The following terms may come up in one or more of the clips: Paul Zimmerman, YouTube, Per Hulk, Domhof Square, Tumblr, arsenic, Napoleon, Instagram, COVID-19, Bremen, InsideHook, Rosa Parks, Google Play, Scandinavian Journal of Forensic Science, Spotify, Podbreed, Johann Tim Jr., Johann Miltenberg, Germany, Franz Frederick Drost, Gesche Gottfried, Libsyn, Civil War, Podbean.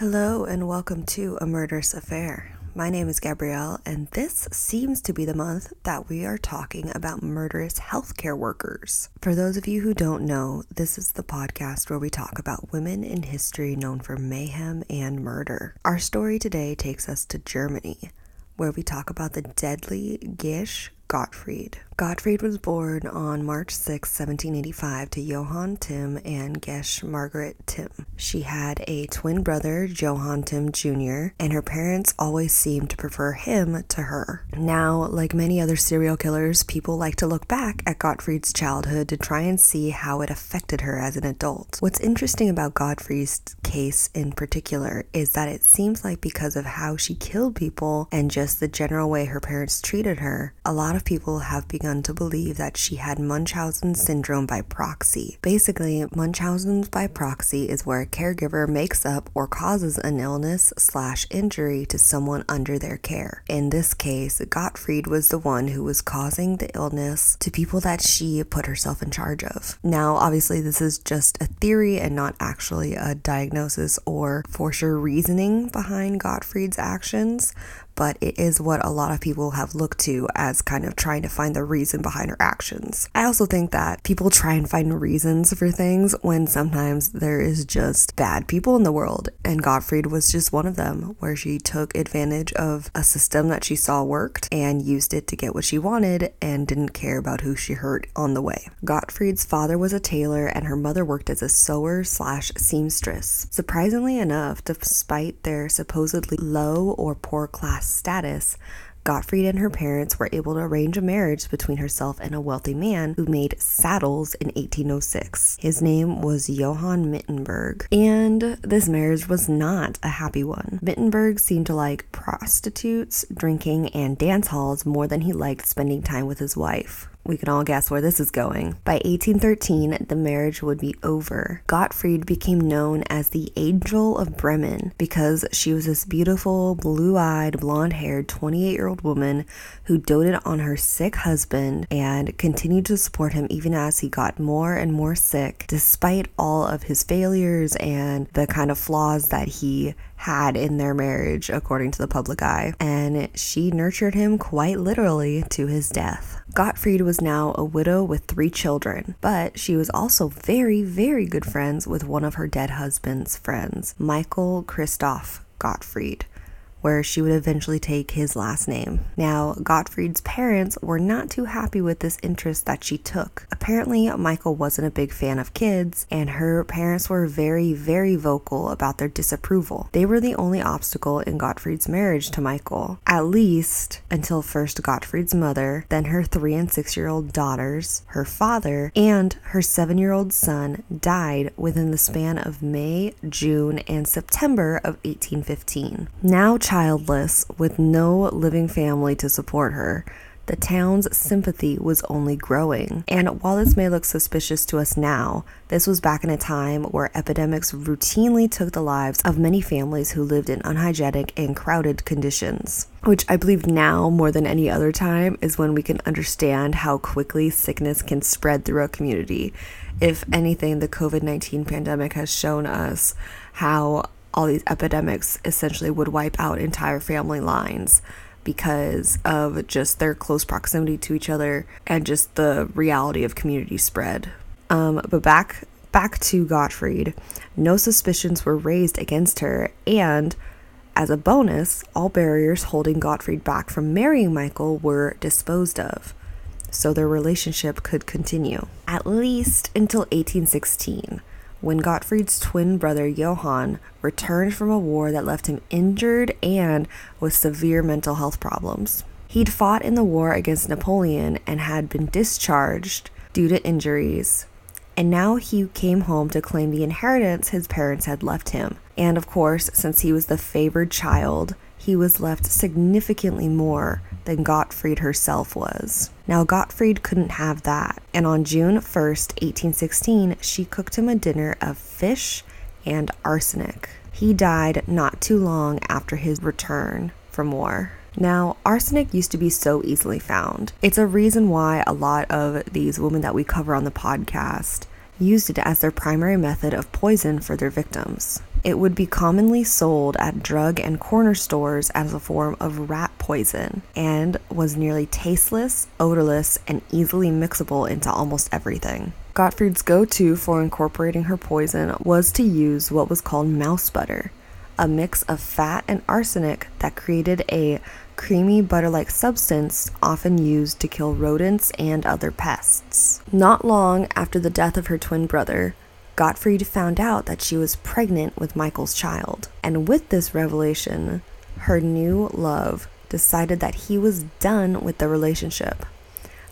Hello and welcome to A Murderous Affair. My name is Gabrielle, and this seems to be the month that we are talking about murderous healthcare workers. For those of you who don't know, this is the podcast where we talk about women in history known for mayhem and murder. Our story today takes us to Germany, where we talk about the deadly Gesche Gottfried. Gottfried was born on March 6, 1785 to Johann Tim and Gesche Margaret Tim. She had a twin brother, Johann Tim Jr., and her parents always seemed to prefer him to her. Now, like many other serial killers, people like to look back at Gottfried's childhood to try and see how it affected her as an adult. What's interesting about Gottfried's case in particular is that it seems like because of how she killed people and just the general way her parents treated her, a lot of people have begun to believe that she had Munchausen syndrome by proxy. Basically, Munchausen by proxy is where a caregiver makes up or causes an illness/injury to someone under their care. In this case, Gottfried was the one who was causing the illness to people that she put herself in charge of. Now, obviously, this is just a theory and not actually a diagnosis or for sure reasoning behind Gottfried's actions, but it is what a lot of people have looked to as kind of trying to find the reason behind her actions. I also think that people try and find reasons for things when sometimes there is just bad people in the world, and Gottfried was just one of them, where she took advantage of a system that she saw worked and used it to get what she wanted and didn't care about who she hurt on the way. Gottfried's father was a tailor and her mother worked as a sewer/seamstress. Surprisingly enough, despite their supposedly low or poor class status, Gottfried and her parents were able to arrange a marriage between herself and a wealthy man who made saddles in 1806. His name was Johann Miltenberg, and this marriage was not a happy one. Miltenberg seemed to like prostitutes, drinking, and dance halls more than he liked spending time with his wife. We can all guess where this is going. By 1813, the marriage would be over. Gottfried became known as the Angel of Bremen because she was this beautiful, blue-eyed, blonde-haired 28-year-old woman who doted on her sick husband and continued to support him even as he got more and more sick, despite all of his failures and the kind of flaws that he had in their marriage, according to the public eye, and she nurtured him quite literally to his death. Gottfried was now a widow with 3 children, but she was also very, very good friends with one of her dead husband's friends, Michael Christoph Gottfried, where she would eventually take his last name. Now, Gottfried's parents were not too happy with this interest that she took. Apparently, Michael wasn't a big fan of kids, and her parents were very, very vocal about their disapproval. They were the only obstacle in Gottfried's marriage to Michael, at least until first Gottfried's mother, then her 3- and 6-year-old daughters, her father, and her 7-year-old son died within the span of May, June, and September of 1815. Now childless, with no living family to support her, the town's sympathy was only growing. And while this may look suspicious to us now, this was back in a time where epidemics routinely took the lives of many families who lived in unhygienic and crowded conditions, which I believe now more than any other time is when we can understand how quickly sickness can spread through a community. If anything, the COVID-19 pandemic has shown us how all these epidemics essentially would wipe out entire family lines because of just their close proximity to each other and just the reality of community spread. But back to Gottfried. No suspicions were raised against her, and as a bonus, all barriers holding Gottfried back from marrying Michael were disposed of, so their relationship could continue, at least until 1816. When Gottfried's twin brother Johann returned from a war that left him injured and with severe mental health problems. He'd fought in the war against Napoleon and had been discharged due to injuries, and now he came home to claim the inheritance his parents had left him. And of course, since he was the favored child, he was left significantly more than Gottfried herself was. Now, Gottfried couldn't have that, and on June 1st, 1816, she cooked him a dinner of fish and arsenic. He died not too long after his return from war. Now, arsenic used to be so easily found. It's a reason why a lot of these women that we cover on the podcast used it as their primary method of poison for their victims. It would be commonly sold at drug and corner stores as a form of rat poison and was nearly tasteless, odorless, and easily mixable into almost everything. Gottfried's go-to for incorporating her poison was to use what was called mouse butter, a mix of fat and arsenic that created a creamy butter-like substance often used to kill rodents and other pests. Not long after the death of her twin brother, Gottfried found out that she was pregnant with Michael's child, and with this revelation, her new love decided that he was done with the relationship.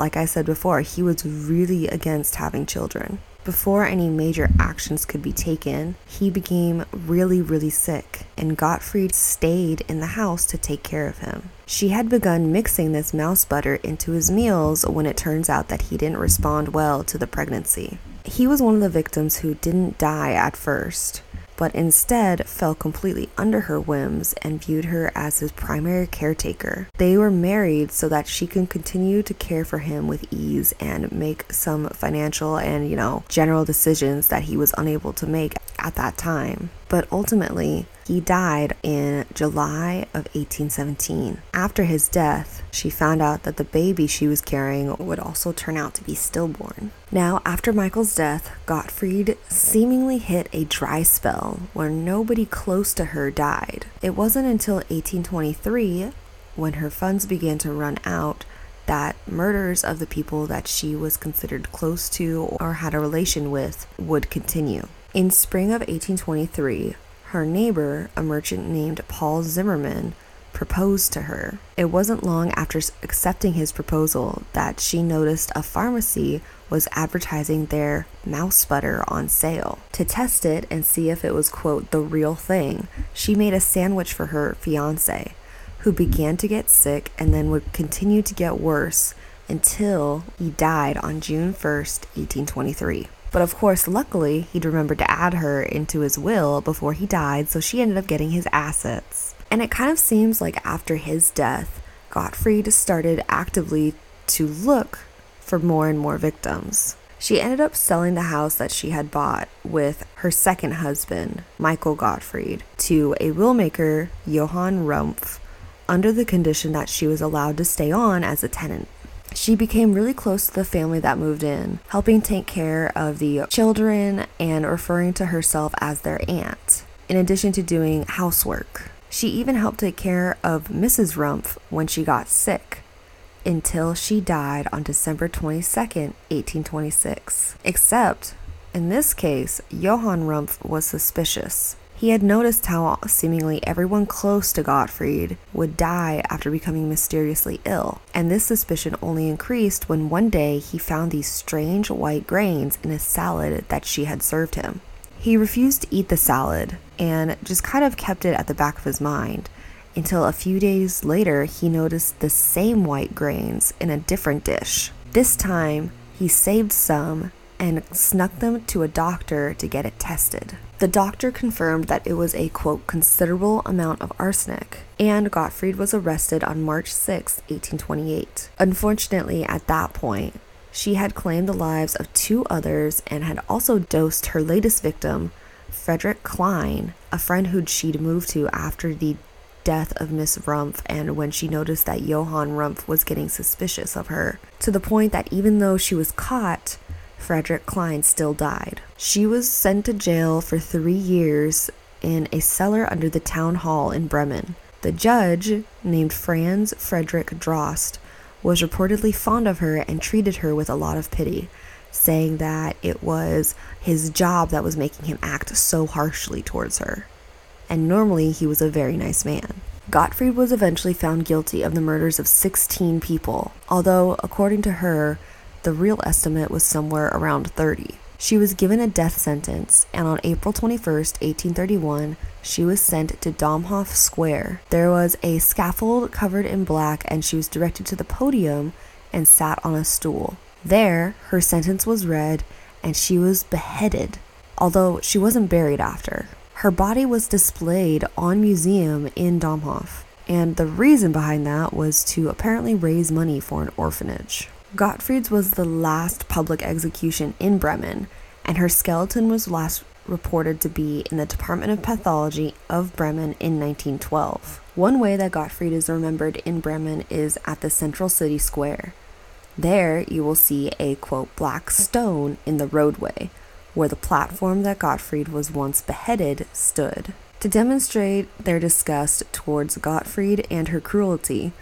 Like I said before, he was really against having children. Before any major actions could be taken, he became really, really sick, and Gottfried stayed in the house to take care of him. She had begun mixing this mouse butter into his meals when it turns out that he didn't respond well to the pregnancy. He was one of the victims who didn't die at first, but instead fell completely under her whims and viewed her as his primary caretaker. They were married so that she could continue to care for him with ease and make some financial and, general decisions that he was unable to make at that time. But ultimately, he died in July of 1817. After his death, she found out that the baby she was carrying would also turn out to be stillborn. Now, after Michael's death, Gottfried seemingly hit a dry spell where nobody close to her died. It wasn't until 1823, when her funds began to run out, that murders of the people that she was considered close to or had a relation with would continue. In spring of 1823, her neighbor, a merchant named Paul Zimmerman, proposed to her. It wasn't long after accepting his proposal that she noticed a pharmacy was advertising their mouse butter on sale. To test it and see if it was, quote, the real thing, she made a sandwich for her fiancé, who began to get sick and then would continue to get worse until he died on June 1st, 1823. But of course, luckily, he'd remembered to add her into his will before he died, so she ended up getting his assets. And it kind of seems like after his death, Gottfried started actively to look for more and more victims. She ended up selling the house that she had bought with her second husband, Michael Gottfried, to a willmaker, Johann Rumpf, under the condition that she was allowed to stay on as a tenant. She became really close to the family that moved in, helping take care of the children and referring to herself as their aunt, in addition to doing housework. She even helped take care of Mrs. Rumpf when she got sick, until she died on December 22nd, 1826. Except, in this case, Johann Rumpf was suspicious. He had noticed how seemingly everyone close to Gottfried would die after becoming mysteriously ill, and this suspicion only increased when one day he found these strange white grains in a salad that she had served him. He refused to eat the salad and just kind of kept it at the back of his mind until a few days later he noticed the same white grains in a different dish. This time, he saved some and snuck them to a doctor to get it tested. The doctor confirmed that it was a, quote, considerable amount of arsenic, and Gottfried was arrested on March 6, 1828. Unfortunately, at that point, she had claimed the lives of two others and had also dosed her latest victim, Frederick Klein, a friend who she'd moved to after the death of Miss Rumpf and when she noticed that Johann Rumpf was getting suspicious of her, to the point that even though she was caught, Frederick Klein still died. She was sent to jail for 3 years in a cellar under the town hall in Bremen. The judge, named Franz Frederick Drost, was reportedly fond of her and treated her with a lot of pity, saying that it was his job that was making him act so harshly towards her. And normally, he was a very nice man. Gottfried was eventually found guilty of the murders of 16 people, although, according to her, the real estimate was somewhere around 30. She was given a death sentence, and on April 21st, 1831, she was sent to Domhof Square. There was a scaffold covered in black, and she was directed to the podium and sat on a stool. There, her sentence was read, and she was beheaded, although she wasn't buried after. Her body was displayed on museum in Domhof, and the reason behind that was to apparently raise money for an orphanage. Gottfried's was the last public execution in Bremen, and her skeleton was last reported to be in the Department of Pathology of Bremen in 1912. One way that Gottfried is remembered in Bremen is at the central city square. There, you will see a, quote, black stone in the roadway, where the platform that Gottfried was once beheaded stood. To demonstrate their disgust towards Gottfried and her cruelty,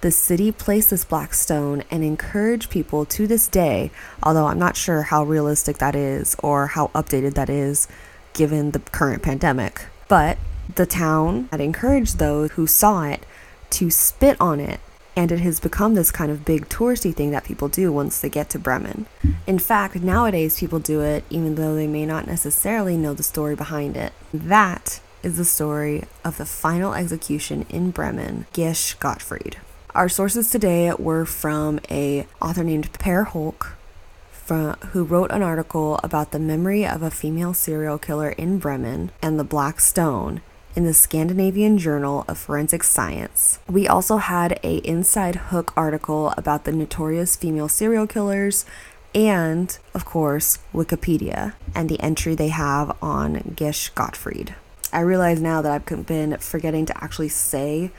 the city placed this black stone and encouraged people to this day, although I'm not sure how realistic that is or how updated that is given the current pandemic. But the town had encouraged those who saw it to spit on it, and it has become this kind of big touristy thing that people do once they get to Bremen. In fact, nowadays people do it even though they may not necessarily know the story behind it. That is the story of the final execution in Bremen, Gesche Gottfried. Our sources today were from an author named Per Hulk, who wrote an article about the memory of a female serial killer in Bremen and the Black Stone in the Scandinavian Journal of Forensic Science. We also had an Inside Hook article about the notorious female serial killers and, of course, Wikipedia and the entry they have on Gesche Gottfried. I realize now that I've been forgetting to actually say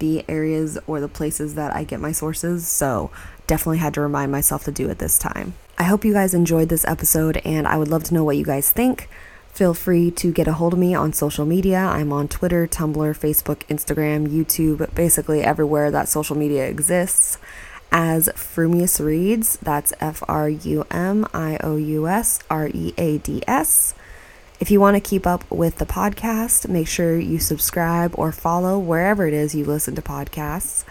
the areas or the places that I get my sources, so definitely had to remind myself to do it this time. I hope you guys enjoyed this episode, and I would love to know what you guys think. Feel free to get a hold of me on social media. I'm on Twitter, Tumblr, Facebook, Instagram, YouTube, basically everywhere that social media exists as Frumious Reads. That's FRUMIOUSREADS. If you want to keep up with the podcast, make sure you subscribe or follow wherever it is you listen to podcasts.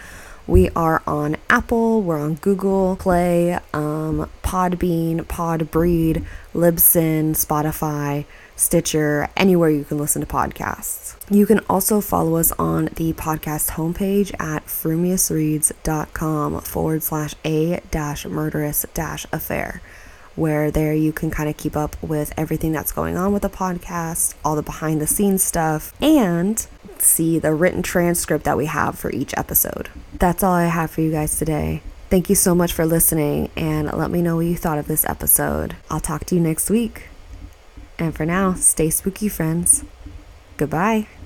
We are on Apple, we're on Google Play, Podbean, Podbreed, Libsyn, Spotify, Stitcher, anywhere you can listen to podcasts. You can also follow us on the podcast homepage at frumiousreads.com/a-murderous-affair. Where there you can kind of keep up with everything that's going on with the podcast, all the behind the scenes stuff, and see the written transcript that we have for each episode. That's all I have for you guys today. Thank you so much for listening, and let me know what you thought of this episode. I'll talk to you next week. And for now, stay spooky, friends. Goodbye.